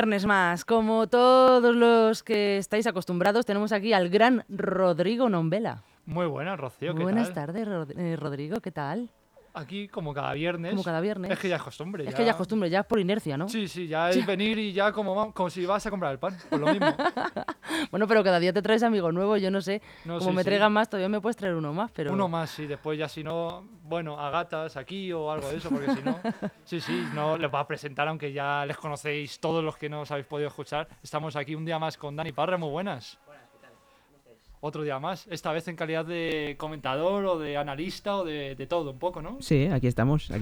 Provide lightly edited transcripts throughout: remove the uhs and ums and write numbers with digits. viernes más, como todos los que estáis acostumbrados, tenemos aquí al gran Rodrigo Nombela. Muy buenas, Rocío, ¿qué Buenas tal? Tardes, Rodrigo, ¿qué tal? Aquí, como cada viernes. Es que ya es costumbre. Es que ya es costumbre, ya es por inercia, ¿no? Sí, sí, ya es venir y ya como si vas a comprar el pan, por lo mismo. Bueno, pero cada día te traes amigo nuevo, yo no sé. No, como sí, me traigan más, todavía me puedes traer uno más, pero... Uno más, sí, después ya si no, bueno, a gatas aquí o algo de eso, porque si no... Sí, no les va a presentar, aunque ya les conocéis todos los que no os habéis podido escuchar. Estamos aquí un día más con Dani Parra, muy buenas. Otro día más, esta vez en calidad de comentador o de analista o de todo un poco, ¿no? Sí, aquí estamos.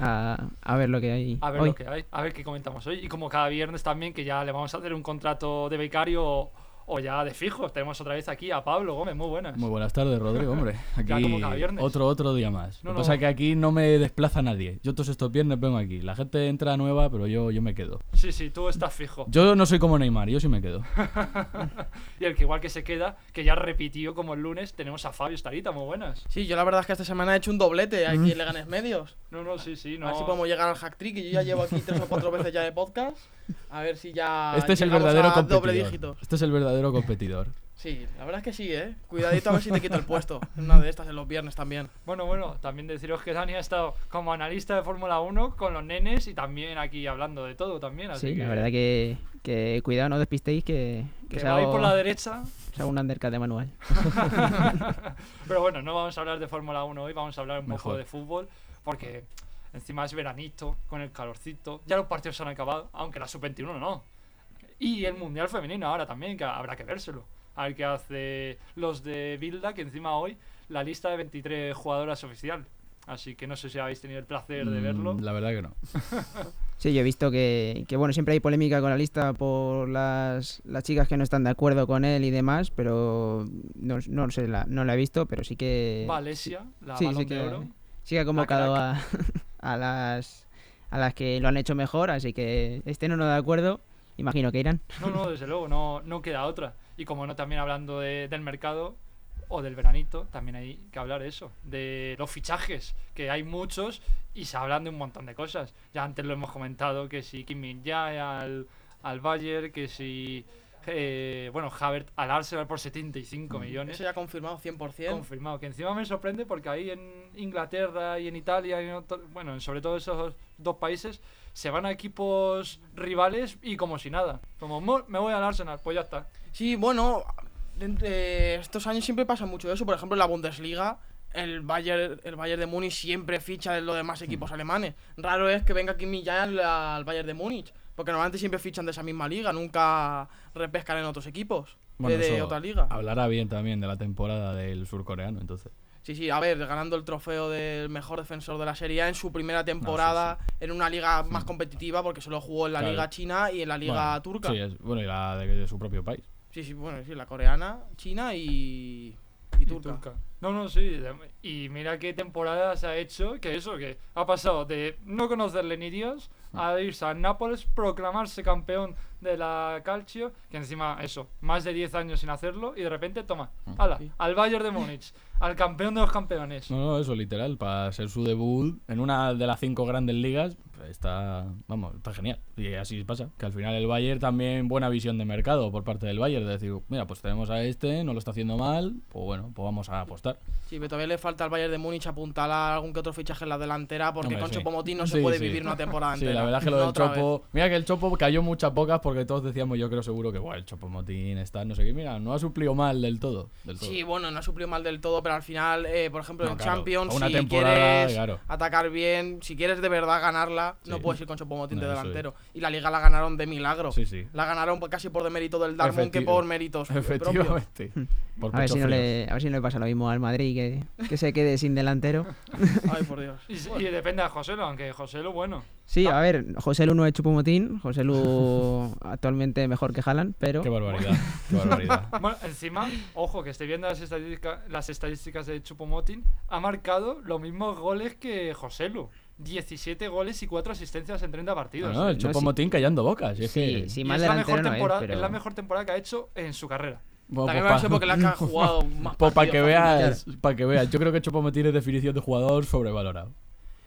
A ver lo que hay a ver hoy. Lo que hay, a ver qué comentamos hoy. Y como cada viernes también, que ya le vamos a hacer un contrato de becario o ya de fijo, tenemos otra vez aquí a Pablo Gómez, muy buenas. Muy buenas tardes, Rodrigo, hombre. Aquí ya como cada viernes. Otro día más. Lo que pasa es que aquí no me desplaza nadie. Yo todos estos viernes vengo aquí. La gente entra nueva, pero yo me quedo. Sí, tú estás fijo. Yo no soy como Neymar, yo sí me quedo. Y el que igual que se queda, que ya repitió como el lunes, tenemos a Fabio Estarita, muy buenas. Sí, yo la verdad es que esta semana he hecho un doblete aquí en Leganés Medios. No. A ver si podemos llegar al hack trick, y yo ya llevo aquí 3 o 4 veces ya de podcast. A ver si ya... Este es el verdadero competidor. Este es el verdadero competidor. Sí, la verdad es que sí, ¿eh? Cuidadito a ver si te quito el puesto. En una de estas, en los viernes también. Bueno, también deciros que Dani ha estado como analista de Fórmula 1 con los nenes y también aquí hablando de todo también. Así sí, que... la verdad que cuidado, no despistéis que vais por la derecha. Sea un undercut de manual. Pero bueno, no vamos a hablar de Fórmula 1 hoy, vamos a hablar un poco de fútbol porque... Encima es veranito, con el calorcito. Ya los partidos se han acabado, aunque la sub-21 no. Y el Mundial Femenino ahora también, que habrá que vérselo. A ver qué hace los de Bilda, que encima hoy la lista de 23 jugadoras oficial. Así que no sé si habéis tenido el placer de verlo. La verdad que no. Sí, yo he visto que bueno, siempre hay polémica con la lista por las chicas que no están de acuerdo con él y demás, pero no la he visto, pero sí que... Valencia, la sí, Balón sí de Oro. Sí que ha convocado a las que lo han hecho mejor, así que estén o no de acuerdo, imagino que irán. No, desde luego, no queda otra. Y como no, también hablando del mercado o del veranito, también hay que hablar de eso, de los fichajes, que hay muchos y se hablan de un montón de cosas. Ya antes lo hemos comentado, que si Kim Min-jae al Bayern, que si... Havertz al Arsenal por 75 millones. Eso ya confirmado 100%. Confirmado, que encima me sorprende porque ahí en Inglaterra y en Italia, sobre todo esos 2 países, se van a equipos rivales y como si nada. Como me voy al Arsenal, pues ya está. Sí, bueno, estos años siempre pasa mucho eso. Por ejemplo, en la Bundesliga, el Bayern de Múnich siempre ficha de los demás equipos alemanes. Raro es que venga Kim Min-jae al Bayern de Múnich. Porque normalmente siempre fichan de esa misma liga, nunca repescan en otros equipos de otra liga. Hablará bien también de la temporada del surcoreano, entonces. Sí, a ver, ganando el trofeo del mejor defensor de la Serie A en su primera temporada en una liga más competitiva, porque solo jugó en la liga china y en la liga turca. Sí, y la de su propio país. Sí, la coreana, china y turca. Sí, y mira qué temporada se ha hecho, que ha pasado de no conocerle ni Dios a irse a Nápoles, proclamarse campeón de la Calcio, que encima eso, más de 10 años sin hacerlo y de repente, toma, ala, al Bayern de Múnich, al campeón de los campeones. Eso literal, para ser su debut en una de las 5 grandes ligas, está genial. Y así pasa, que al final el Bayern también buena visión de mercado por parte del Bayern, de decir, mira, pues tenemos a este, no lo está haciendo mal, pues vamos a apostar. Sí, pero todavía le falta al Bayern de Múnich apuntalar algún que otro fichaje en la delantera, porque con Choupo-Moting no se puede vivir una temporada entera. Sí, la verdad es que lo del Choupo... Mira que el Choupo cayó muchas pocas porque todos decíamos, yo creo seguro que el Choupo-Moting está, no sé qué. Mira, no ha suplido mal del todo. Sí, no ha suplido mal del todo, pero al final, por ejemplo, en Champions, si quieres atacar bien, si quieres de verdad ganarla, no puedes ir con Choupo-Moting de delantero. Y la Liga la ganaron de milagro. Sí. La ganaron casi por demérito del Dortmund que por méritos propios. Efectivamente. A ver si no le pasa lo mismo al Madrid que se quede sin delantero. Ay, por Dios. Y depende de Joselu, aunque Joselu, bueno. Sí, a ver, Joselu no es Choupo-Moting, Joselu actualmente mejor que Haaland, pero... Qué barbaridad. Bueno, encima, ojo, que estoy viendo las estadísticas de Choupo-Moting, ha marcado los mismos goles que Joselu. 17 goles y 4 asistencias en 30 partidos. El Choupo-Moting callando bocas. Es la mejor temporada que ha hecho en su carrera. También me parece porque la que han jugado más. Para que veas, yo creo que Choupo-Moting es definición de jugador sobrevalorado.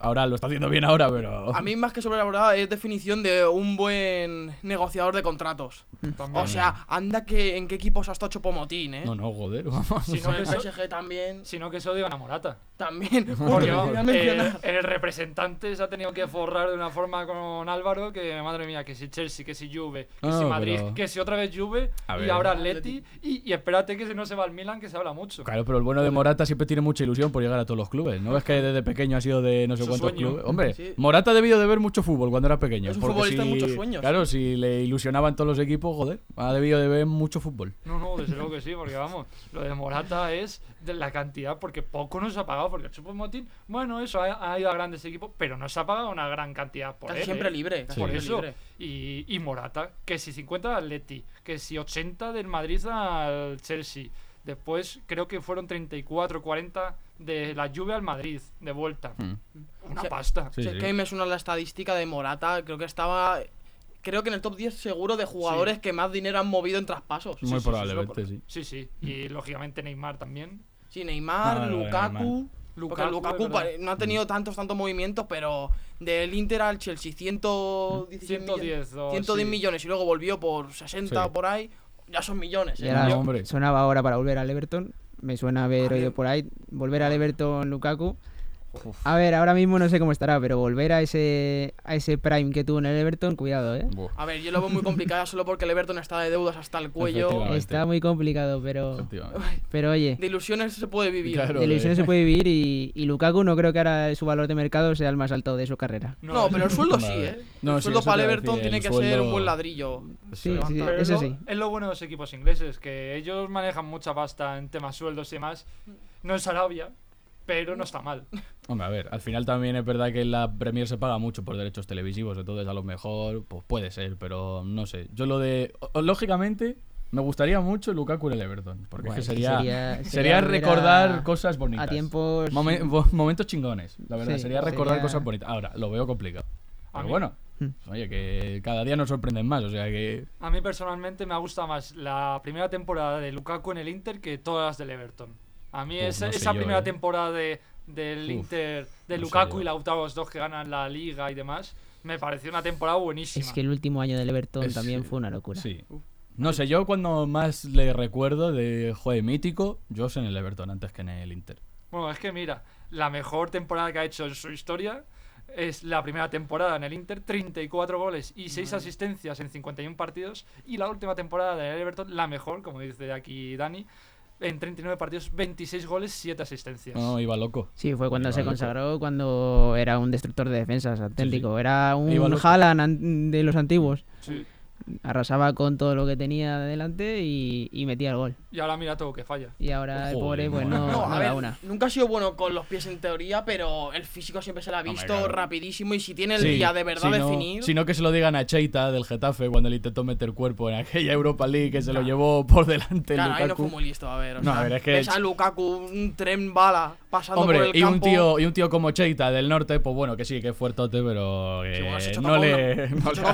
Ahora lo está haciendo bien ahora, pero... A mí más que sobrevalorada es definición de un buen negociador de contratos. También. O sea, anda que en qué equipos ha estado Choupo-Moting, ¿eh? No, no, joder, vamos. Si no el PSG también. Si no que eso digan a Morata. También. Porque el representante se ha tenido que forrar de una forma con Álvaro que, madre mía, que si Chelsea, que si Juve, que si Madrid, pero... que si otra vez Juve y ahora Atleti. Y espérate que si no se va al Milan, que se habla mucho. Claro, pero el bueno de Morata siempre tiene mucha ilusión por llegar a todos los clubes. ¿No ves que desde pequeño ha sido de no sé cuántos clubes? Hombre, sí. Morata ha debido de ver mucho fútbol cuando era pequeño. Es un futbolista de muchos sueños. Claro, si le ilusionaban todos los equipos, joder, ha debido de ver mucho fútbol. No, no, desde luego que sí, porque vamos, lo de Morata es de la cantidad, porque poco nos ha pagado, porque el Choupo-Moting, bueno, eso ha ido a grandes equipos, pero nos ha pagado una gran cantidad por él. Siempre libre. Por eso. Libre. Y Morata, que si 50 al Atleti, que si 80 del Madrid al Chelsea. Después creo que fueron 34, 40 de la Juve al Madrid, de vuelta. Una pasta. Sí, sí. Es que ahí me suena la estadística de Morata, creo que estaba... Creo que en el top 10 seguro de jugadores que más dinero han movido en traspasos. Muy probablemente, sí. Y lógicamente Neymar también. Sí, Neymar, Lukaku... Lukaku no ha tenido tantos movimientos, pero del Inter al Chelsea, 110 millones, y luego volvió por 60 o por ahí... Ya son millones, ¿eh? Ya, sonaba ahora para volver al Everton. Me suena haber oído por ahí. Volver al Everton, Lukaku. Uf. A ver, ahora mismo no sé cómo estará, pero volver a ese prime que tuvo en el Everton, cuidado, ¿eh? A ver, yo lo veo muy complicado solo porque el Everton está de deudas hasta el cuello. Está muy complicado, pero oye... De ilusiones se puede vivir. Claro, de ilusiones se puede vivir y Lukaku no creo que ahora su valor de mercado sea el más alto de su carrera. No, pero el sueldo sí, ¿eh? No, el sueldo para el Everton tiene que ser un buen ladrillo. Sí, eso sí. Es lo bueno de los equipos ingleses, que ellos manejan mucha pasta en temas sueldos y demás. No es Arabia, pero no está mal. Hombre, a ver, al final también es verdad que la Premier se paga mucho por derechos televisivos, entonces a lo mejor pues puede ser, pero no sé. Yo lo de... Lógicamente, me gustaría mucho Lukaku en el Everton, porque es que sería recordar cosas bonitas. A tiempos... momentos chingones, la verdad, sería recordar cosas bonitas. Ahora, lo veo complicado. Pero bueno, oye, que cada día nos sorprenden más, o sea que... A mí personalmente me ha gustado más la primera temporada de Lukaku en el Inter que todas las del Everton. A mí pues esa primera temporada del Inter, de Lukaku y Lautaro, los dos que ganan la Liga y demás, me pareció una temporada buenísima. Es que el último año del Everton también fue una locura. Sí. No sé, yo cuando más le recuerdo de juego mítico, yo sé en el Everton antes que en el Inter. Bueno, es que mira, la mejor temporada que ha hecho en su historia es la primera temporada en el Inter, 34 goles y 6 asistencias en 51 partidos, y la última temporada del Everton, la mejor, como dice aquí Dani, en 39 partidos, 26 goles, 7 asistencias. No, iba loco. Sí, fue cuando se consagró, cuando era un destructor de defensas auténtico. Sí. Era un Haaland de los antiguos. Sí. Arrasaba con todo lo que tenía delante y metía el gol. Y ahora mira todo que falla. Y ahora el pobre, pues no da una. Nunca ha sido bueno con los pies en teoría, pero el físico siempre se lo ha visto rapidísimo. Y si tiene el día de verdad definido. Sino que se lo digan a Cheita del Getafe cuando le intentó meter cuerpo en aquella Europa League que se lo llevó por delante. Claro, Lukaku. Ahí no fue muy listo. A ver, ves a Lukaku, un tren bala pasando por el campo. Y un tío como Cheita del norte, pues bueno, que sí, que es fuertote, pero se chocó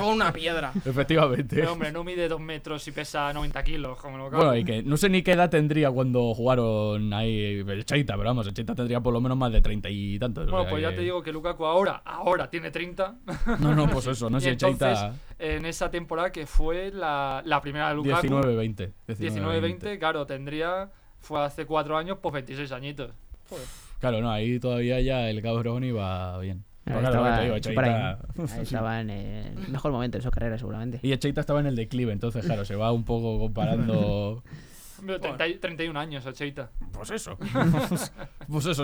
con una piedra. Efectivamente. Pero hombre, no mide 2 metros y pesa 90 kilos como lo cago. Bueno, y que no sé ni qué edad tendría cuando jugaron ahí el Cheita, pero vamos, el Cheita tendría por lo menos más de 30 y tantos. Bueno, pues ya te digo que Lukaku ahora tiene 30. No, pues eso, no sé, Cheita. En esa temporada que fue la primera de Lukaku, 19-20. 19-20, claro, fue hace 4 años, pues 26 añitos. Joder. Claro, no, ahí todavía ya el cabrón iba bien. Estaba en el mejor momento de su carrera, seguramente. Y Cheita estaba en el declive, entonces, claro, se va un poco comparando. 31 años a Cheita. Pues eso.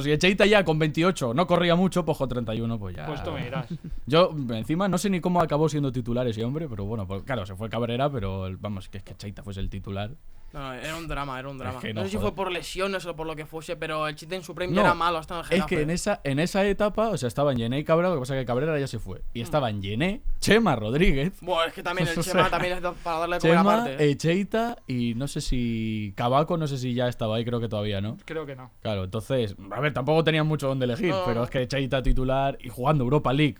Si Cheita ya con 28 no corría mucho, pues con 31, pues ya. Pues tú me dirás. Yo, encima, no sé ni cómo acabó siendo titular ese hombre, pero bueno, pues, claro, se fue Cabrera, pero vamos, que es que Cheita fuese el titular. No, era un drama. Es que no sé si fue por lesiones o por lo que fuese, pero el Cheita en su prime ya era malo hasta en el Getafe. Es que en esa etapa, o sea, estaban Djené y Cabrera, lo que pasa es que Cabrera ya se fue. Y estaban Djené, Chema Rodríguez. Bueno, es que también el Chema también es para darle comer aparte. Cheita y no sé si Cabaco, no sé si ya estaba ahí, creo que todavía no. Creo que no. Claro, entonces, a ver, tampoco tenían mucho donde elegir, pero es que Cheita titular y jugando Europa League,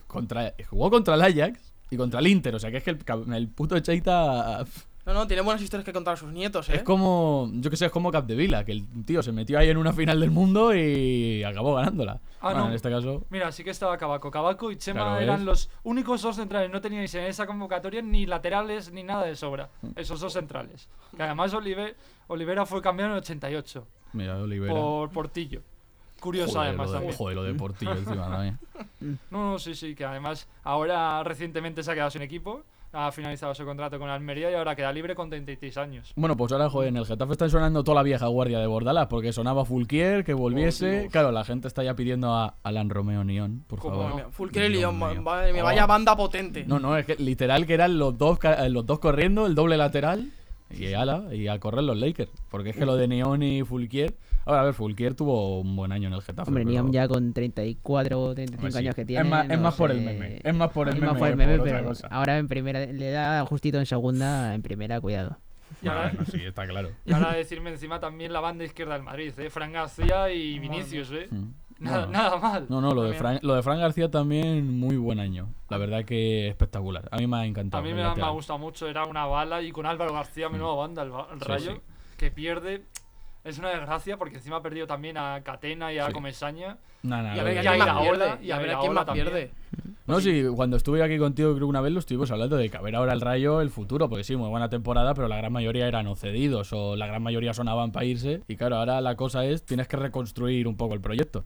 jugó contra el Ajax y contra el Inter, o sea, que es que el puto Cheita... No, no, tiene buenas historias que contar a sus nietos, ¿eh? Es como, yo que sé, es como Capdevila, que el tío se metió ahí en una final del mundo y acabó ganándola. Ah, bueno, no. En este caso... Mira, sí que estaba Cabaco. Cabaco y Chema claro eran los únicos dos centrales. No teníais en esa convocatoria ni laterales ni nada de sobra. Esos dos centrales. Que además Olivera fue cambiado en el 88. Mira, Olivera. Por Portillo. Curioso, joder, además. Joder, lo de Portillo encima también. No, no, sí, sí, que además ahora recientemente se ha quedado sin equipo. Ha finalizado su contrato con Almería y ahora queda libre con 36 años. Bueno, pues ahora, joder, en el Getafe están sonando toda la vieja guardia de Bordalás, porque sonaba Fulquier, que volviese. Dios. Claro, la gente está ya pidiendo a Alan Romeo Neón, por favor. No? Fulquier y Neón, me vaya banda potente. No, no, es que literal que eran los dos corriendo, el doble lateral, y ala, y a correr los Lakers. Porque es que lo de Neón y Fulquier... Ahora, a ver, Fulquier tuvo un buen año en el Getafe. Hombre, Neón ya con 34 o 35 años que tiene. Es más por el meme, pero ahora en primera, le da justito en segunda, en primera, cuidado. Y ahora, bueno, sí, está claro. Y ahora decirme encima también la banda izquierda del Madrid, Fran García y Vinicius, Nada mal. No, lo de Fran García también muy buen año. La verdad que espectacular. A mí me ha encantado. A mí me ha gustado mucho, era una bala y con Álvaro García, menuda banda, el Rayo, sí. Que pierde... Es una desgracia porque encima ha perdido también a Catena y a Comesaña. Y a ver a quién más pierde. No, sí, cuando estuve aquí contigo creo que una vez lo estuvimos hablando de que a ver ahora el Rayo, el futuro. Porque sí, muy buena temporada, pero la gran mayoría eran o cedidos o la gran mayoría sonaban para irse. Y claro, ahora la cosa es, tienes que reconstruir un poco el proyecto.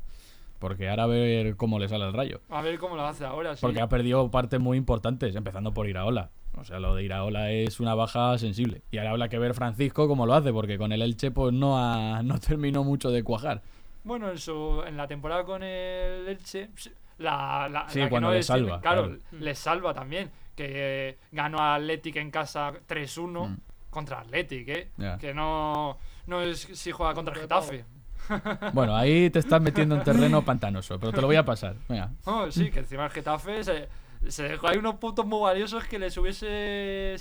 Porque ahora a ver cómo le sale el Rayo. A ver cómo lo hace ahora, sí. Porque ha perdido partes muy importantes, empezando por Iraola. O sea, lo de Iraola es una baja sensible. Y ahora habrá que ver Francisco cómo lo hace, porque con el Elche pues no terminó mucho de cuajar. Bueno, en la temporada con el Elche, la cuando que no le salva. Claro, le salva también. Que ganó a Athletic en casa 3-1 contra Athletic, Yeah. Que no es si juega contra Getafe. Bueno, ahí te estás metiendo en terreno pantanoso, pero te lo voy a pasar. Venga. Oh, sí, que encima el Getafe... hay unos puntos muy valiosos que les hubiese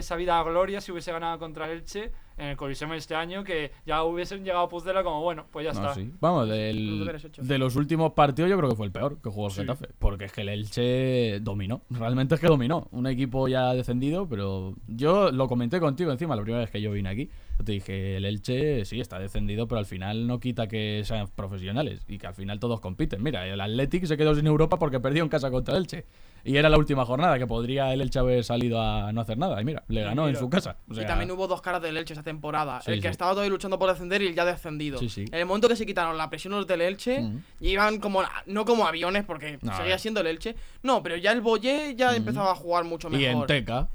sabido a gloria si hubiese ganado contra el Elche en el Coliseo este año, que ya hubiesen llegado a Puzdela como bueno, pues ya está. Sí. Vamos, de los últimos partidos yo creo que fue el peor que jugó el Getafe, porque es que el Elche dominó, realmente es que dominó. Un equipo ya descendido, pero yo lo comenté contigo encima la primera vez que yo vine aquí. Yo te dije, el Elche sí está descendido, pero al final no quita que sean profesionales y que al final todos compiten. Mira, el Athletic se quedó sin Europa porque perdió en casa contra el Elche. Y era la última jornada, que podría el Elche haber salido a no hacer nada. Y mira, le ganó en su casa. O sea, y también hubo dos caras del Elche esa temporada. Sí, el que estaba todavía luchando por descender y el ya descendido. Sí, sí. En el momento que se quitaron la presión los del Elche, iban como no como aviones, porque seguía siendo el Elche. No, pero ya el Boyé ya empezaba a jugar mucho mejor. Y en Teca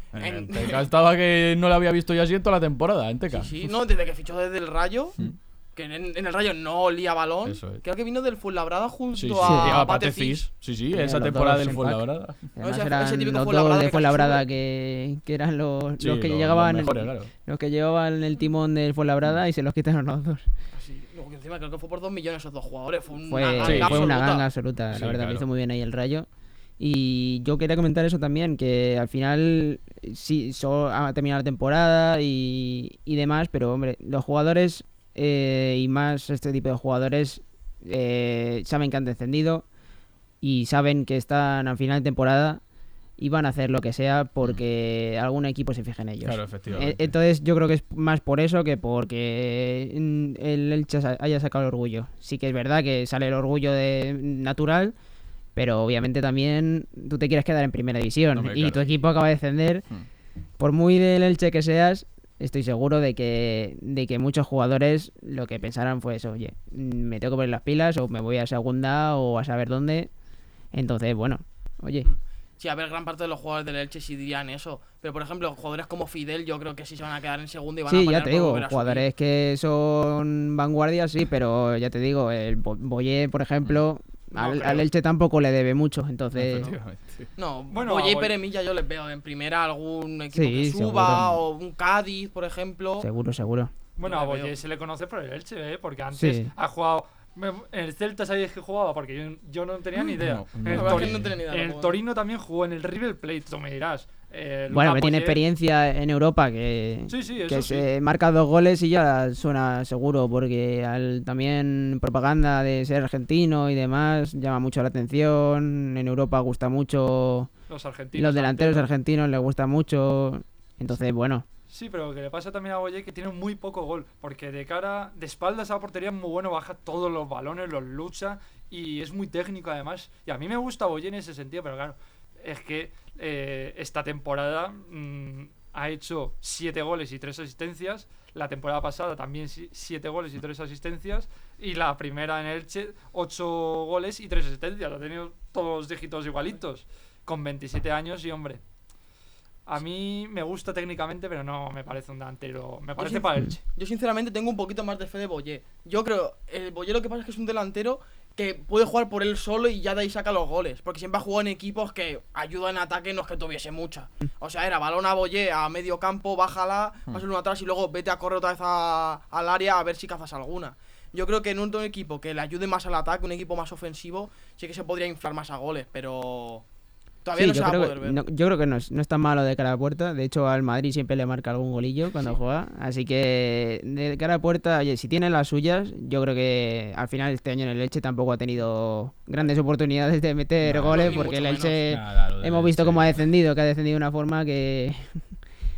estaba que no la había visto ya siento la temporada, en Teca. Sí, sí. No, desde que fichó desde el Rayo... Que en el Rayo no olía balón. Es. Creo que vino del Fuenlabrada junto a Patefis. Sí, esa temporada del Fuenlabrada. No, ese típico Fuenlabrada que eran los que llegaban. Los que llevaban el timón del Fuenlabrada y se los quitaron los dos. Sí, luego, encima creo que fue por 2 millones esos dos jugadores. Fue una ganga absoluta. Sí, la verdad, lo hizo muy bien ahí el Rayo. Y yo quería comentar eso también, que al final sí, ha terminado la temporada y demás, pero hombre, los jugadores. Y más este tipo de jugadores saben que han descendido y saben que están al final de temporada y van a hacer lo que sea porque algún equipo se fije en ellos. Claro, efectivamente. Entonces yo creo que es más por eso que porque el Elche haya sacado el orgullo. Sí que es verdad que sale el orgullo natural, pero obviamente también tú te quieres quedar en primera división y tu equipo acaba de descender. Por muy del Elche que seas, estoy seguro de que muchos jugadores lo que pensaran fue eso, oye, me tengo que poner las pilas o me voy a segunda o a saber dónde. Entonces, bueno, oye. Sí, a ver, gran parte de los jugadores del Elche sí dirían eso. Pero, por ejemplo, jugadores como Fidel yo creo que sí se van a quedar en segunda y van a pelear. Sí, ya te digo, jugadores que son vanguardias, sí, pero ya te digo, el Boyé, por ejemplo... Al Elche tampoco le debe mucho, entonces... No, bueno, Boyé y Peremilla yo les veo en primera algún equipo que suba, seguro. O un Cádiz, por ejemplo. Seguro. Bueno, no a Boyé se le conoce por el Elche, porque antes ha jugado... En el Celta sabíais que jugaba, porque yo no tenía ni idea. El Torino también jugó, en el River Plate, tú me dirás. Bueno, que tiene experiencia en Europa, que marca 2 goles y ya suena seguro, porque también propaganda de ser argentino y demás llama mucho la atención. En Europa gusta mucho los delanteros argentinos les gusta mucho. Entonces, bueno, Sí, pero lo que le pasa también a Boyé es que tiene muy poco gol, porque de espaldas a la portería es muy bueno, baja todos los balones, los lucha y es muy técnico además. Y a mí me gusta Boyé en ese sentido, pero claro, es que esta temporada ha hecho 7 goles y 3 asistencias. La temporada pasada también 7 goles y 3 asistencias. Y la primera en Elche, 8 goles y 3 asistencias. Ha tenido todos los dígitos igualitos, con 27 años y hombre. A mí me gusta técnicamente, pero no me parece un delantero. Me parece para Elche. Yo sinceramente tengo un poquito más de fe de Boyé. Yo creo, el Boyé lo que pasa es que es un delantero que puede jugar por él solo y ya de ahí saca los goles. Porque siempre ha jugado en equipos que ayudan en ataque, no es que tuviese mucha. O sea, era balón a Boyé, a medio campo, bájala, pásale uno atrás y luego vete a correr otra vez al área a ver si cazas alguna. Yo creo que en un equipo que le ayude más al ataque, un equipo más ofensivo, sí que se podría inflar más a goles, pero todavía sí, no se va a poder ver. No, yo creo que no es tan malo de cara a puerta. De hecho, al Madrid siempre le marca algún golillo cuando juega. Así que de cara a puerta, oye, si tiene las suyas, yo creo que al final este año en el Elche tampoco ha tenido grandes oportunidades de meter goles, porque el Elche hemos visto cómo ha descendido, que ha descendido de una forma que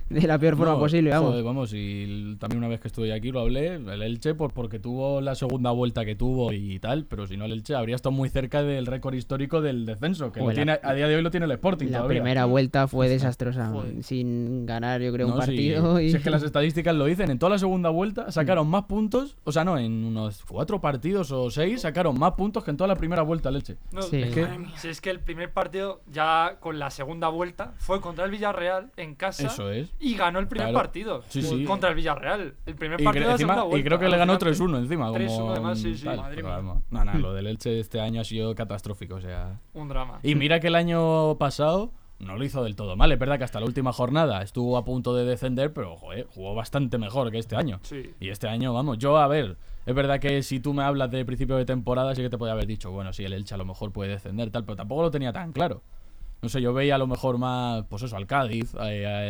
de la peor forma posible, vamos. Joder, vamos, y también una vez que estuve aquí lo hablé, el Elche porque tuvo la segunda vuelta que tuvo y tal, pero si no el Elche habría estado muy cerca del récord histórico del descenso, que a día de hoy lo tiene el Sporting la todavía. Primera vuelta fue desastrosa, sin ganar yo creo un partido. Si es que las estadísticas lo dicen, en toda la segunda vuelta sacaron más puntos, o sea, no, en unos 4 partidos o 6 sacaron más puntos que en toda la primera vuelta el Elche. No, sí. Es que el primer partido ya con la segunda vuelta fue contra el Villarreal en casa. Eso es. Y ganó el primer partido contra el Villarreal. El primer partido de la segunda vuelta. Y creo que le ganó 3-1 encima. 3-1 además, sí. Madre mía. No, lo del Elche este año ha sido catastrófico, o sea, un drama. Y mira que el año pasado no lo hizo del todo mal. Es verdad que hasta la última jornada estuvo a punto de descender, pero joder, jugó bastante mejor que este año. Sí. Y este año, vamos, yo a ver. Es verdad que si tú me hablas de principio de temporada, sí que te podía haber dicho, bueno, sí, el Elche a lo mejor puede descender, tal, pero tampoco lo tenía tan claro. No sé, yo veía a lo mejor más, pues eso, al Cádiz,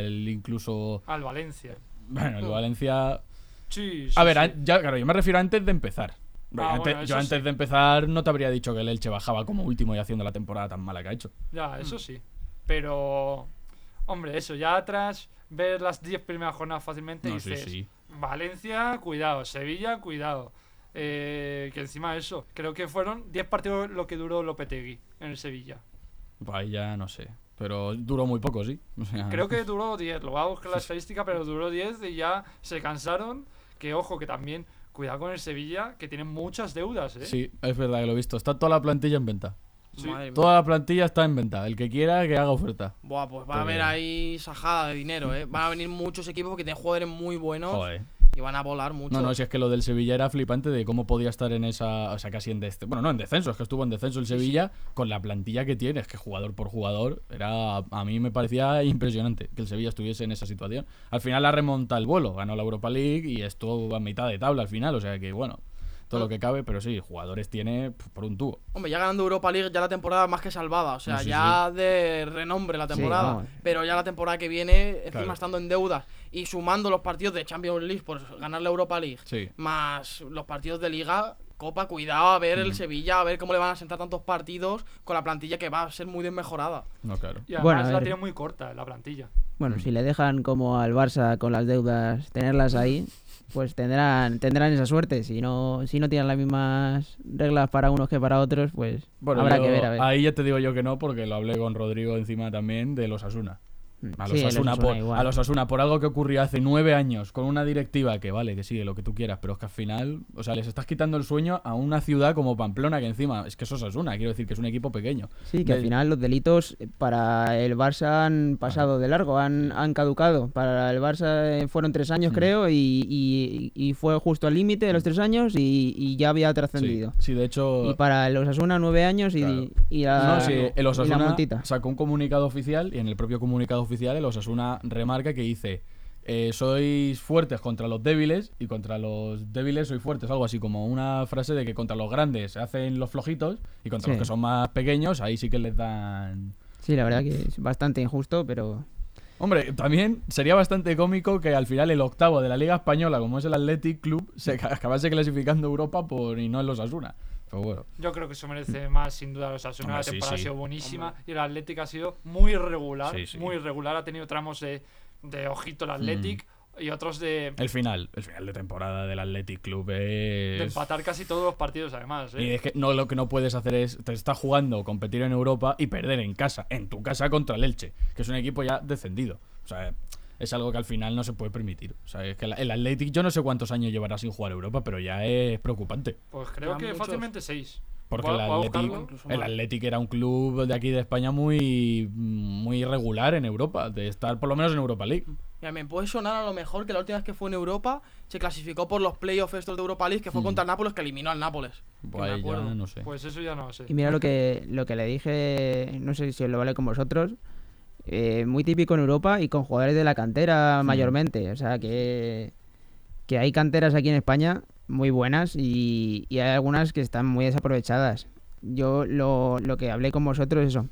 incluso al Valencia. Bueno, el Valencia. Sí. A ver, claro, yo me refiero a antes de empezar. Antes de empezar no te habría dicho que el Elche bajaba como último y haciendo la temporada tan mala que ha hecho. Ya, eso sí. Pero, hombre, eso, ya atrás, ver las 10 primeras jornadas fácilmente y dices, Valencia, cuidado, Sevilla, cuidado. Que encima de eso, creo que fueron 10 partidos lo que duró Lopetegui en el Sevilla. Vaya, no sé. Pero duró muy poco, sí. O sea, creo que duró 10. Lo voy a buscar la estadística, pero duró 10 y ya se cansaron. Que ojo, que también, cuidado con el Sevilla, que tienen muchas deudas, ¿eh? Sí, es verdad que lo he visto. Está toda la plantilla en venta. Sí. Toda la plantilla está en venta. El que quiera, que haga oferta. Buah, pues va a haber ahí sajada de dinero, ¿eh? Van a venir muchos equipos que tienen jugadores muy buenos. Joder. Y van a volar mucho. No, si es que lo del Sevilla era flipante de cómo podía estar en esa. O sea, casi en descenso. Bueno, no en descenso, es que estuvo en descenso el Sevilla con la plantilla que tiene. Es que jugador por jugador era. A mí me parecía impresionante que el Sevilla estuviese en esa situación. Al final la remonta el vuelo, ganó la Europa League y estuvo a mitad de tabla al final. O sea que bueno, todo lo que cabe, pero sí, jugadores tiene por un tubo. Hombre, ya ganando Europa League, ya la temporada más que salvada. O sea, de renombre la temporada. Sí, pero ya la temporada que viene, encima estando en deudas. Y sumando los partidos de Champions League por ganar la Europa League, más los partidos de Liga, Copa, cuidado a ver el Sevilla, a ver cómo le van a sentar tantos partidos con la plantilla que va a ser muy desmejorada. No, claro. Y además la tiene muy corta la plantilla. Bueno, si le dejan como al Barça con las deudas tenerlas ahí, pues tendrán esa suerte. Si no tienen las mismas reglas para unos que para otros, pues habrá que ver, a ver. Ahí ya te digo yo que no, porque lo hablé con Rodrigo encima también de los Osasuna. A los Osasuna por algo que ocurrió hace 9 años con una directiva que vale, que sigue lo que tú quieras, pero es que al final, o sea, les estás quitando el sueño a una ciudad como Pamplona, que encima es que es Osasuna, quiero decir que es un equipo pequeño. Sí, que al final los delitos para el Barça han pasado de largo, han caducado. Para el Barça fueron 3 años creo, y fue justo al límite de los 3 años y ya había trascendido. Sí, de hecho. Y para el Osasuna 9 años el Osasuna sacó un comunicado oficial y en el propio comunicado oficial, el Osasuna remarca que dice sois fuertes contra los débiles y contra los débiles sois fuertes, algo así como una frase de que contra los grandes se hacen los flojitos y contra los que son más pequeños ahí sí que les dan. Sí, la verdad que es bastante injusto, pero hombre, también sería bastante cómico que al final el octavo de la Liga Española, como es el Athletic Club, se acabase clasificando Europa y no el Osasuna. Bueno. Yo creo que eso merece más, sin duda, los Osasuna. La temporada ha sido buenísima y el Atlético ha sido muy regular. Ha tenido tramos de de ojito al Athletic y otros de... El final de temporada del Athletic Club es... de empatar casi todos los partidos, además, ¿eh? Y es que no, lo que no puedes hacer es... te estás jugando, competir en Europa y perder en casa, en tu casa, contra el Elche, que es un equipo ya descendido. O sea, es algo que al final no se puede permitir. O sea, es que el Athletic, yo no sé cuántos años llevará sin jugar Europa, pero ya es preocupante. Pues creo que fácilmente 6. Porque el Athletic era un club de aquí de España muy regular en Europa, de estar por lo menos en Europa League. Mira, me puede sonar a lo mejor que la última vez que fue en Europa se clasificó por los playoffs estos de Europa League, que fue contra el Nápoles, que eliminó al Nápoles. Pues, me ya no sé. Pues eso ya no sé. Y mira lo que le dije, no sé si lo vale con vosotros, muy típico en Europa y con jugadores de la cantera mayormente. O sea, que hay canteras aquí en España muy buenas y hay algunas que están muy desaprovechadas. Yo lo que hablé con vosotros es eso.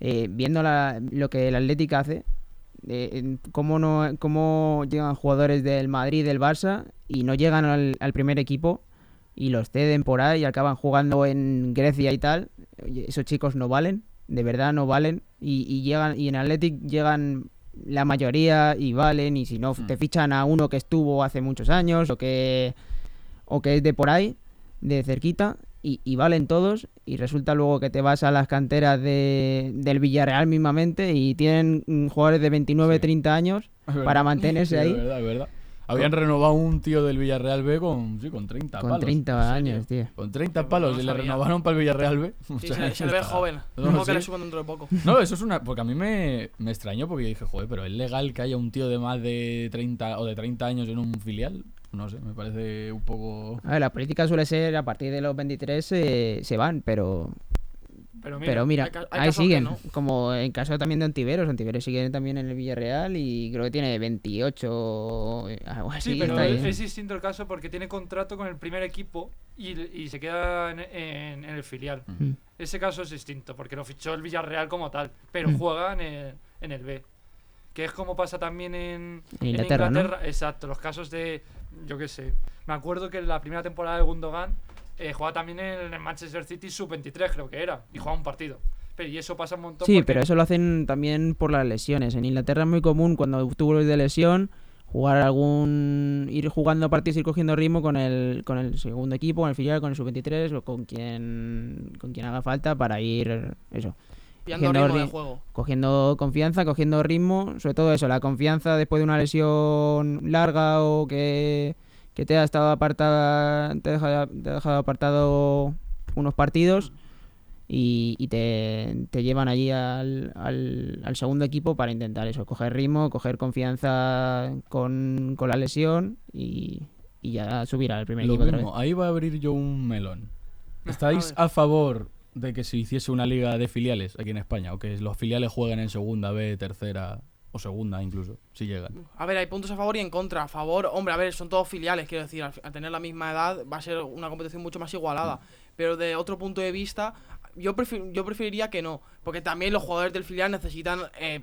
Viendo lo que el Athletic hace, cómo llegan jugadores del Madrid, del Barça, y no llegan al primer equipo y los ceden por ahí y acaban jugando en Grecia y tal. Esos chicos no valen, de verdad no valen, y llegan, y en Athletic llegan la mayoría y valen, y si no te fichan a uno que estuvo hace muchos años o que es de por ahí, de cerquita, y valen todos, y resulta luego que te vas a las canteras del Villarreal mismamente y tienen jugadores de 29, 30 años para mantenerse ahí. Es verdad. Habían renovado un tío del Villarreal B con 30 palos. Con 30 años, tío. Con 30 palos, y le renovaron para el Villarreal B. Sí, se le ve joven. Tengo que le suban dentro de poco. No, eso es una... Porque a mí me extrañó, porque dije, joder, pero ¿es legal que haya un tío de más de 30 o de 30 años en un filial? No sé, me parece un poco... A ver, la política suele ser a partir de los 23 se van, pero... Pero mira, ahí siguen, no. Como en caso también de Ontiveros sigue también en el Villarreal y creo que tiene 28 o algo así. Sí, pero es distinto el caso porque tiene contrato con el primer equipo y se queda en el filial. Ese caso es distinto porque lo fichó el Villarreal como tal, pero juega en el B. Que es como pasa también en Inglaterra. ¿No? Exacto, los casos de, yo qué sé, me acuerdo que en la primera temporada de Gundogan jugaba también en el Manchester City sub-23, creo que era, y jugaba un partido. Pero, y eso pasa un montón. Sí, porque... pero eso lo hacen también por las lesiones. En Inglaterra es muy común, cuando tú vuelves de lesión, ir jugando partidos, ir cogiendo ritmo con el segundo equipo, con el filial, con el sub-23 o con quien haga falta para ir, eso, cogiendo confianza, cogiendo ritmo. Sobre todo eso, la confianza después de una lesión larga o que te ha estado apartada, te ha dejado apartado unos partidos y te llevan allí al segundo equipo para intentar eso, coger ritmo, coger confianza con la lesión y ya subir al primer equipo. Lo mismo, otra vez. Ahí va a abrir yo un melón. ¿Estáis a favor de que se hiciese una liga de filiales aquí en España o que los filiales jueguen en segunda B, tercera... o segunda incluso, si llegan? A ver, hay puntos a favor y en contra. A favor, hombre, a ver, son todos filiales, quiero decir, al tener la misma edad va a ser una competición mucho más igualada. Pero de otro punto de vista, yo preferiría que no, porque también los jugadores del filial necesitan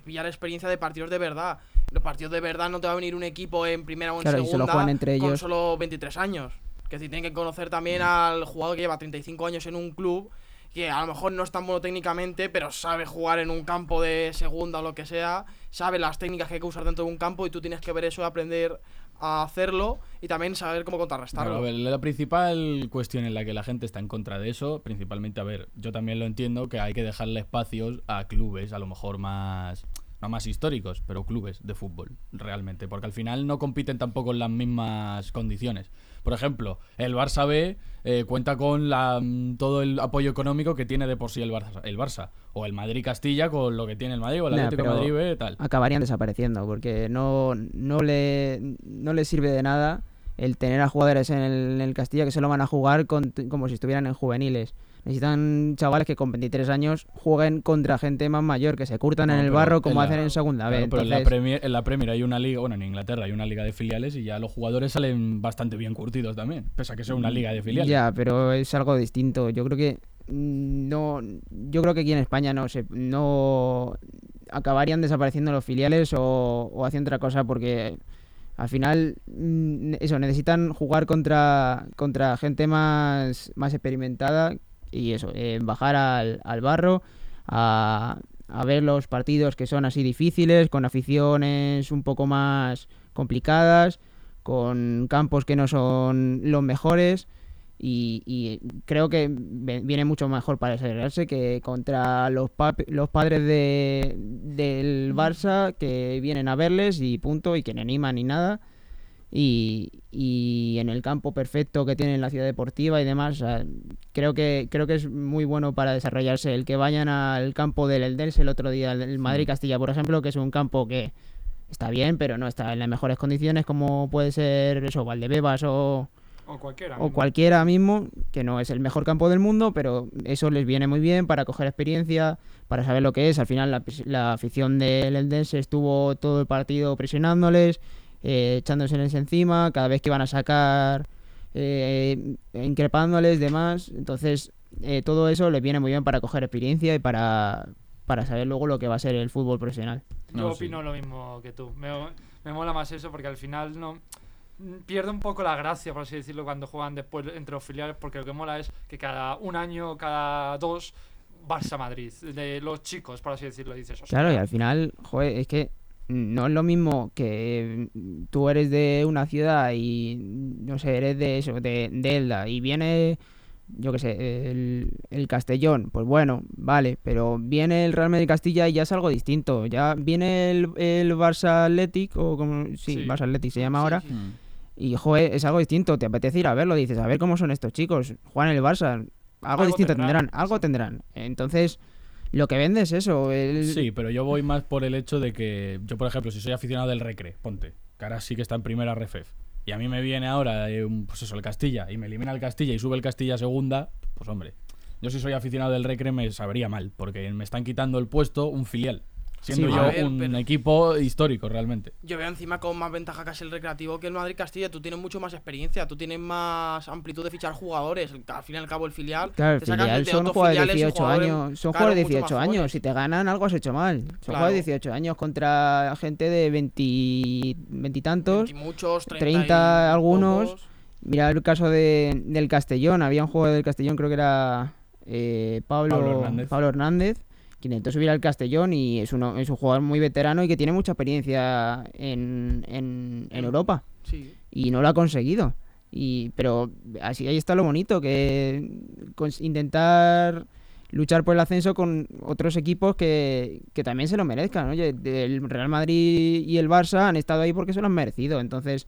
pillar experiencia de partidos de verdad. Los partidos de verdad no te va a venir un equipo en primera o en segunda juegan entre ellos. Con solo 23 años. Que si tienen que conocer también al jugador que lleva 35 años en un club, que a lo mejor no es tan bueno técnicamente, pero sabe jugar en un campo de segunda o lo que sea, sabe las técnicas que hay que usar dentro de un campo y tú tienes que ver eso, aprender a hacerlo y también saber cómo contrarrestarlo. Bueno, a ver, la principal cuestión en la que la gente está en contra de eso, principalmente, a ver, yo también lo entiendo, que hay que dejarle espacios a clubes, a lo mejor más... no más históricos, pero clubes de fútbol, realmente, porque al final no compiten tampoco en las mismas condiciones. Por ejemplo, el Barça B cuenta con todo el apoyo económico que tiene de por sí el Barça, o el Madrid-Castilla con lo que tiene el Madrid, o el Atlético de Madrid B, tal. Acabarían desapareciendo, porque no le sirve de nada el tener a jugadores en el Castilla que se lo van a jugar como si estuvieran en juveniles. Necesitan chavales que con 23 años jueguen contra gente más mayor, que se curtan en el barro como hacen en segunda vez. Pero entonces... en la Premier hay una liga, bueno, en Inglaterra hay una liga de filiales y ya los jugadores salen bastante bien curtidos también, pese a que sea una liga de filiales. Ya, pero es algo distinto. Yo creo que aquí en España no acabarían desapareciendo los filiales o haciendo otra cosa, porque al final, eso, necesitan jugar contra gente más experimentada y eso, bajar al barro, a a ver los partidos que son así difíciles, con aficiones un poco más complicadas, con campos que no son los mejores, y creo que viene mucho mejor para desarrollarse que contra los padres del Barça, que vienen a verles y punto, y que no animan ni nada, y en el campo perfecto que tiene en la ciudad deportiva y demás. O sea, creo que es muy bueno para desarrollarse el que vayan al campo del Eldense el otro día, el Madrid-Castilla, por ejemplo, que es un campo que está bien, pero no está en las mejores condiciones, como puede ser eso, Valdebebas o cualquiera mismo, que no es el mejor campo del mundo, pero eso les viene muy bien para coger experiencia, para saber lo que es. Al final la afición del Eldense estuvo todo el partido presionándoles, echándoseles encima, cada vez que iban a sacar, increpándoles, demás. Entonces, todo eso les viene muy bien para coger experiencia y para saber luego lo que va a ser el fútbol profesional. Yo opino lo mismo que tú. Me mola más eso, porque al final no pierde un poco la gracia, por así decirlo, cuando juegan después entre los filiales, porque lo que mola es que cada un año, cada dos, Barça-Madrid, de los chicos, por así decirlo, dices. O sea, claro, y al final, joder, es que no es lo mismo que tú eres de una ciudad y, no sé, eres de eso, de Elda, y viene, yo qué sé, el Castellón, pues bueno, vale, pero viene el Real Madrid Castilla y ya es algo distinto. Ya viene el Barça Athletic, o como, sí, Barça Athletic se llama ahora, sí. Y joder, es algo distinto, te apetece ir a verlo, dices, a ver cómo son estos chicos, juegan el Barça, algo distinto tendrán. Entonces, lo que vende es eso. Sí, pero yo voy más por el hecho de que yo, por ejemplo, si soy aficionado del Recre, ponte, que ahora sí que está en primera RFEF, y a mí me viene ahora, pues eso, el Castilla, y me elimina el Castilla y sube el Castilla a segunda, pues hombre, yo si soy aficionado del Recre me sabría mal, porque me están quitando el puesto un filial, siendo un equipo histórico realmente. Yo veo encima con más ventaja casi el Recreativo que el Madrid-Castilla. Tú tienes mucho más experiencia, tú tienes más amplitud de fichar jugadores. Al fin y al cabo el filial, claro, te sacan filial, son jugadores de 18 años, son jugadores de 18 años, si te ganan algo has hecho mal. Son jugadores de 18 años contra gente de 20 y tantos, 20 muchos, 30 y algunos pocos. Mira el caso del Castellón, había un jugador del Castellón, creo que era Pablo Hernández. Que intentó subir al Castellón y es un jugador muy veterano y que tiene mucha experiencia en Europa. Sí. Y no lo ha conseguido. Pero así ahí está lo bonito, que intentar luchar por el ascenso con otros equipos que también se lo merezcan. Oye, el Real Madrid y el Barça han estado ahí porque se lo han merecido. Entonces,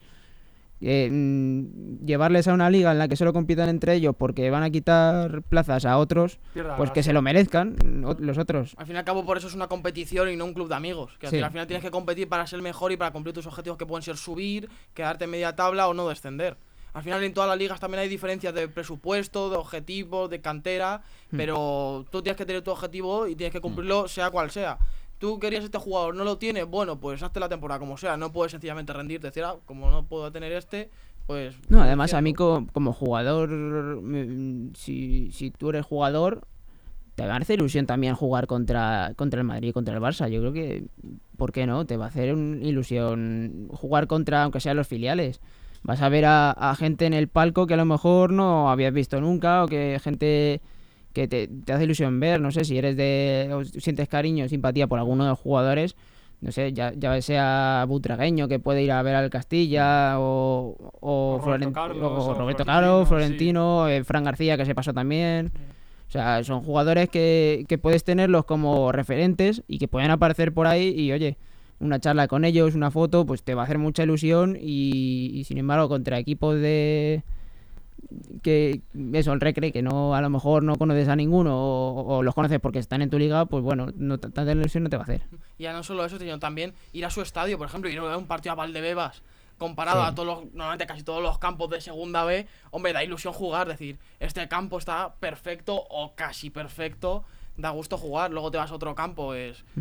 llevarles a una liga en la que solo compitan entre ellos porque van a quitar plazas a otros, pues que se lo merezcan los otros. Al fin y al cabo, por eso es una competición y no un club de amigos, que sí. Al final tienes que competir para ser mejor y para cumplir tus objetivos, que pueden ser subir, quedarte en media tabla o no descender. Al final en todas las ligas también hay diferencias de presupuesto, de objetivos, de cantera, pero tú tienes que tener tu objetivo y tienes que cumplirlo sea cual sea. Tú querías este jugador, no lo tienes, bueno, pues hazte la temporada como sea, no puedes sencillamente rendirte, decir, como no puedo tener este, pues... No, además a mí como jugador, si tú eres jugador, te va a hacer ilusión también jugar contra el Madrid, contra el Barça. Yo creo que, ¿por qué no? Te va a hacer ilusión jugar contra, aunque sean los filiales. Vas a ver a gente en el palco que a lo mejor no habías visto nunca, o que gente que te hace ilusión ver, no sé, si eres o sientes cariño, simpatía por alguno de los jugadores, no sé, ya sea butragueño que puede ir a ver al Castilla, o Roberto Carlos, Florentino, sí. Fran García, que se pasó también. O sea, son jugadores que puedes tenerlos como referentes y que pueden aparecer por ahí y, oye, una charla con ellos, una foto, pues te va a hacer mucha ilusión y sin embargo, contra equipos que eso, el Recre, que no, a lo mejor no conoces a ninguno o los conoces porque están en tu liga, pues bueno, no, tanta ilusión no te va a hacer. Y ya no solo eso, sino también ir a su estadio, por ejemplo, ir a un partido a Valdebebas, comparado a todos normalmente casi todos los campos de segunda B, hombre, da ilusión jugar, decir, este campo está perfecto o casi perfecto, da gusto jugar. Luego te vas a otro campo,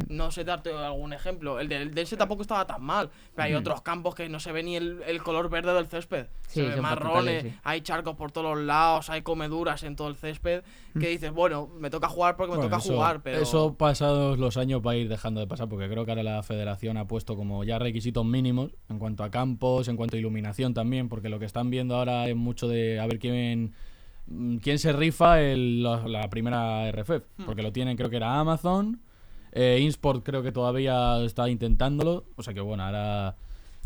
no sé darte algún ejemplo, el del Elche tampoco estaba tan mal, pero hay otros campos que no se ve ni el color verde del césped, se ve marrones, sí. Hay charcos por todos los lados, hay comeduras en todo el césped, que dices, bueno, me toca jugar porque me toca jugar, pero... Eso pasados los años va a ir dejando de pasar, porque creo que ahora la federación ha puesto como ya requisitos mínimos en cuanto a campos, en cuanto a iluminación también, porque lo que están viendo ahora es mucho de a ver quién se rifa la primera RFF, porque lo tienen, creo que era Amazon, InSport creo que todavía está intentándolo. O sea que bueno, ahora...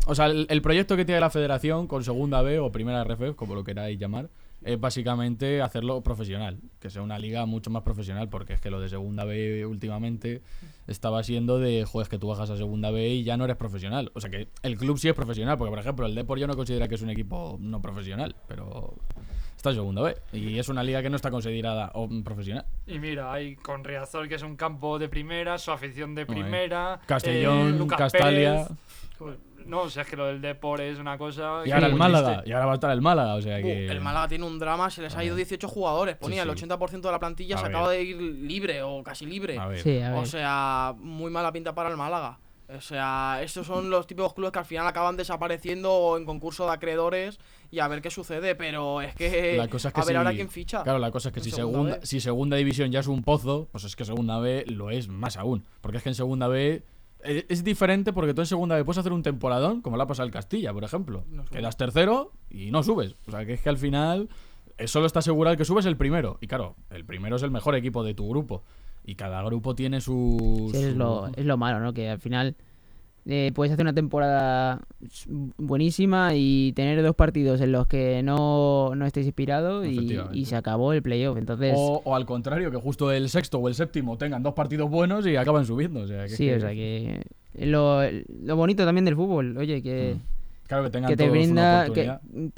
O sea, el proyecto que tiene la federación con segunda B o primera RF, como lo queráis llamar, es básicamente hacerlo profesional, que sea una liga mucho más profesional, porque es que lo de segunda B últimamente estaba siendo de, joder, es que tú bajas a segunda B y ya no eres profesional. O sea que el club sí es profesional, porque por ejemplo el Depor yo no considero que es un equipo no profesional, pero está en segunda B y es una liga que no está considerada profesional. Y mira, hay con Riazor, que es un campo de primera, su afición de primera, Castellón, Castalia... No, o sea, es que lo del Depor es una cosa... Y ahora el Málaga, triste. Y ahora va a estar el Málaga, o sea que... el Málaga tiene un drama, se les ha ido 18 jugadores, ponía sí. El 80% de la plantilla se acaba de ir libre o casi libre. O sea, muy mala pinta para el Málaga. O sea, estos son los típicos clubes que al final acaban desapareciendo en concurso de acreedores y a ver qué sucede, pero es que... La cosa es que a ver ahora quién ficha. Claro, la cosa es que si segunda división ya es un pozo, pues es que segunda B lo es más aún. Porque es que en segunda B... Es diferente porque tú en segunda vez puedes hacer un temporadón, como le ha pasado al Castilla, por ejemplo. No quedas tercero y no subes. O sea, que es que al final solo está asegurado que subes el primero. Y claro, el primero es el mejor equipo de tu grupo. Y cada grupo tiene su... Sí, es lo malo, ¿no? Que al final puedes hacer una temporada buenísima y tener dos partidos en los que no estéis inspirados y se acabó el playoff. Entonces... O al contrario, que justo el sexto o el séptimo tengan dos partidos buenos y acaban subiendo. O sea, que sí, o sea que lo bonito también del fútbol, oye, que... Claro, que tengan te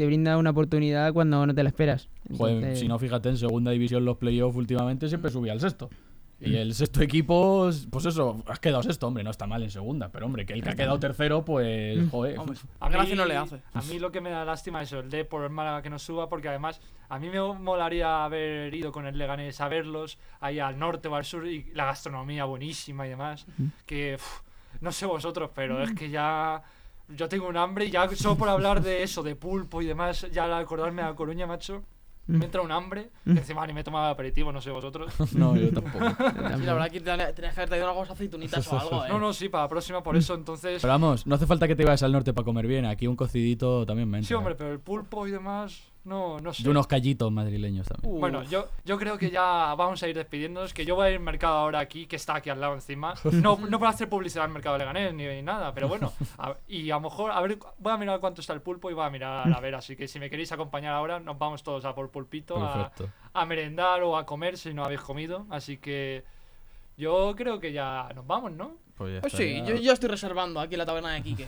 brinda una oportunidad cuando no te la esperas. Entonces... Joder, si no, fíjate, en segunda división los playoffs últimamente siempre subía al sexto. Y el sexto equipo, pues eso, has quedado sexto, hombre, no está mal en segunda, pero hombre, que el que ha quedado tercero, pues, joder. Hombre, a mí gracia no le hace. A mí lo que me da lástima es el Depor, el Málaga, que no suba, porque además a mí me molaría haber ido con el Leganés a verlos, ahí al norte o al sur, y la gastronomía buenísima y demás, que no sé vosotros, pero es que ya... Yo tengo un hambre y ya solo por hablar de eso, de pulpo y demás, ya al acordarme de La Coruña, macho... Me entra un hambre, que encima ni me he tomado aperitivo, no sé vosotros. No, yo tampoco. Sí, la verdad es que tenías que haber traído unas aceitunitas o algo, ¿eh? No, sí, para la próxima, por eso, entonces... Pero vamos, no hace falta que te vayas al norte para comer bien, aquí un cocidito también me entra. Sí, hombre, pero el pulpo y demás, no sé. Y unos callitos madrileños también. Bueno, yo creo que ya vamos a ir despidiéndonos, que yo voy a ir al mercado ahora aquí, que está aquí al lado encima. No para hacer publicidad al mercado de Leganés ni nada, pero bueno. Y a lo mejor, a ver, voy a mirar cuánto está el pulpo y voy a mirar, a ver, así que si me queréis acompañar ahora, nos vamos todos a por pulpito a merendar o a comer si no habéis comido, así que yo creo que ya nos vamos, ¿no? Pues sí, yo estoy reservando aquí en la taberna de Quique.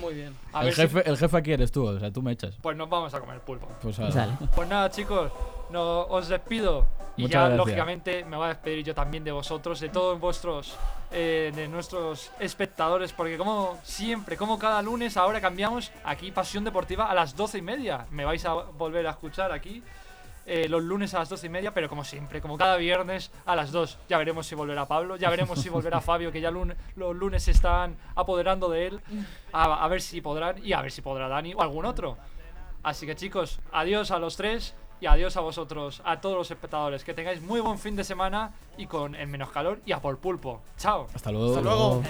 Muy bien. El jefe aquí eres tú, o sea, tú me echas. Pues nos vamos a comer pulpo. Pues nada, chicos, os despido. Y muchas gracias. Lógicamente, me voy a despedir yo también de vosotros, de todos vuestros, de nuestros espectadores, porque como siempre, como cada lunes, ahora cambiamos aquí Pasión Deportiva a las 12:30. Me vais a volver a escuchar aquí los lunes a las 12:30, pero como siempre, como cada viernes a las 2. Ya veremos si volverá Pablo, ya veremos si volverá Fabio, que ya los lunes se están apoderando de él. A ver si podrán, y a ver si podrá Dani o algún otro. Así que chicos, adiós a los tres. Y adiós a vosotros, a todos los espectadores. Que tengáis muy buen fin de semana y con el menos calor y a por pulpo. ¡Chao! ¡Hasta luego!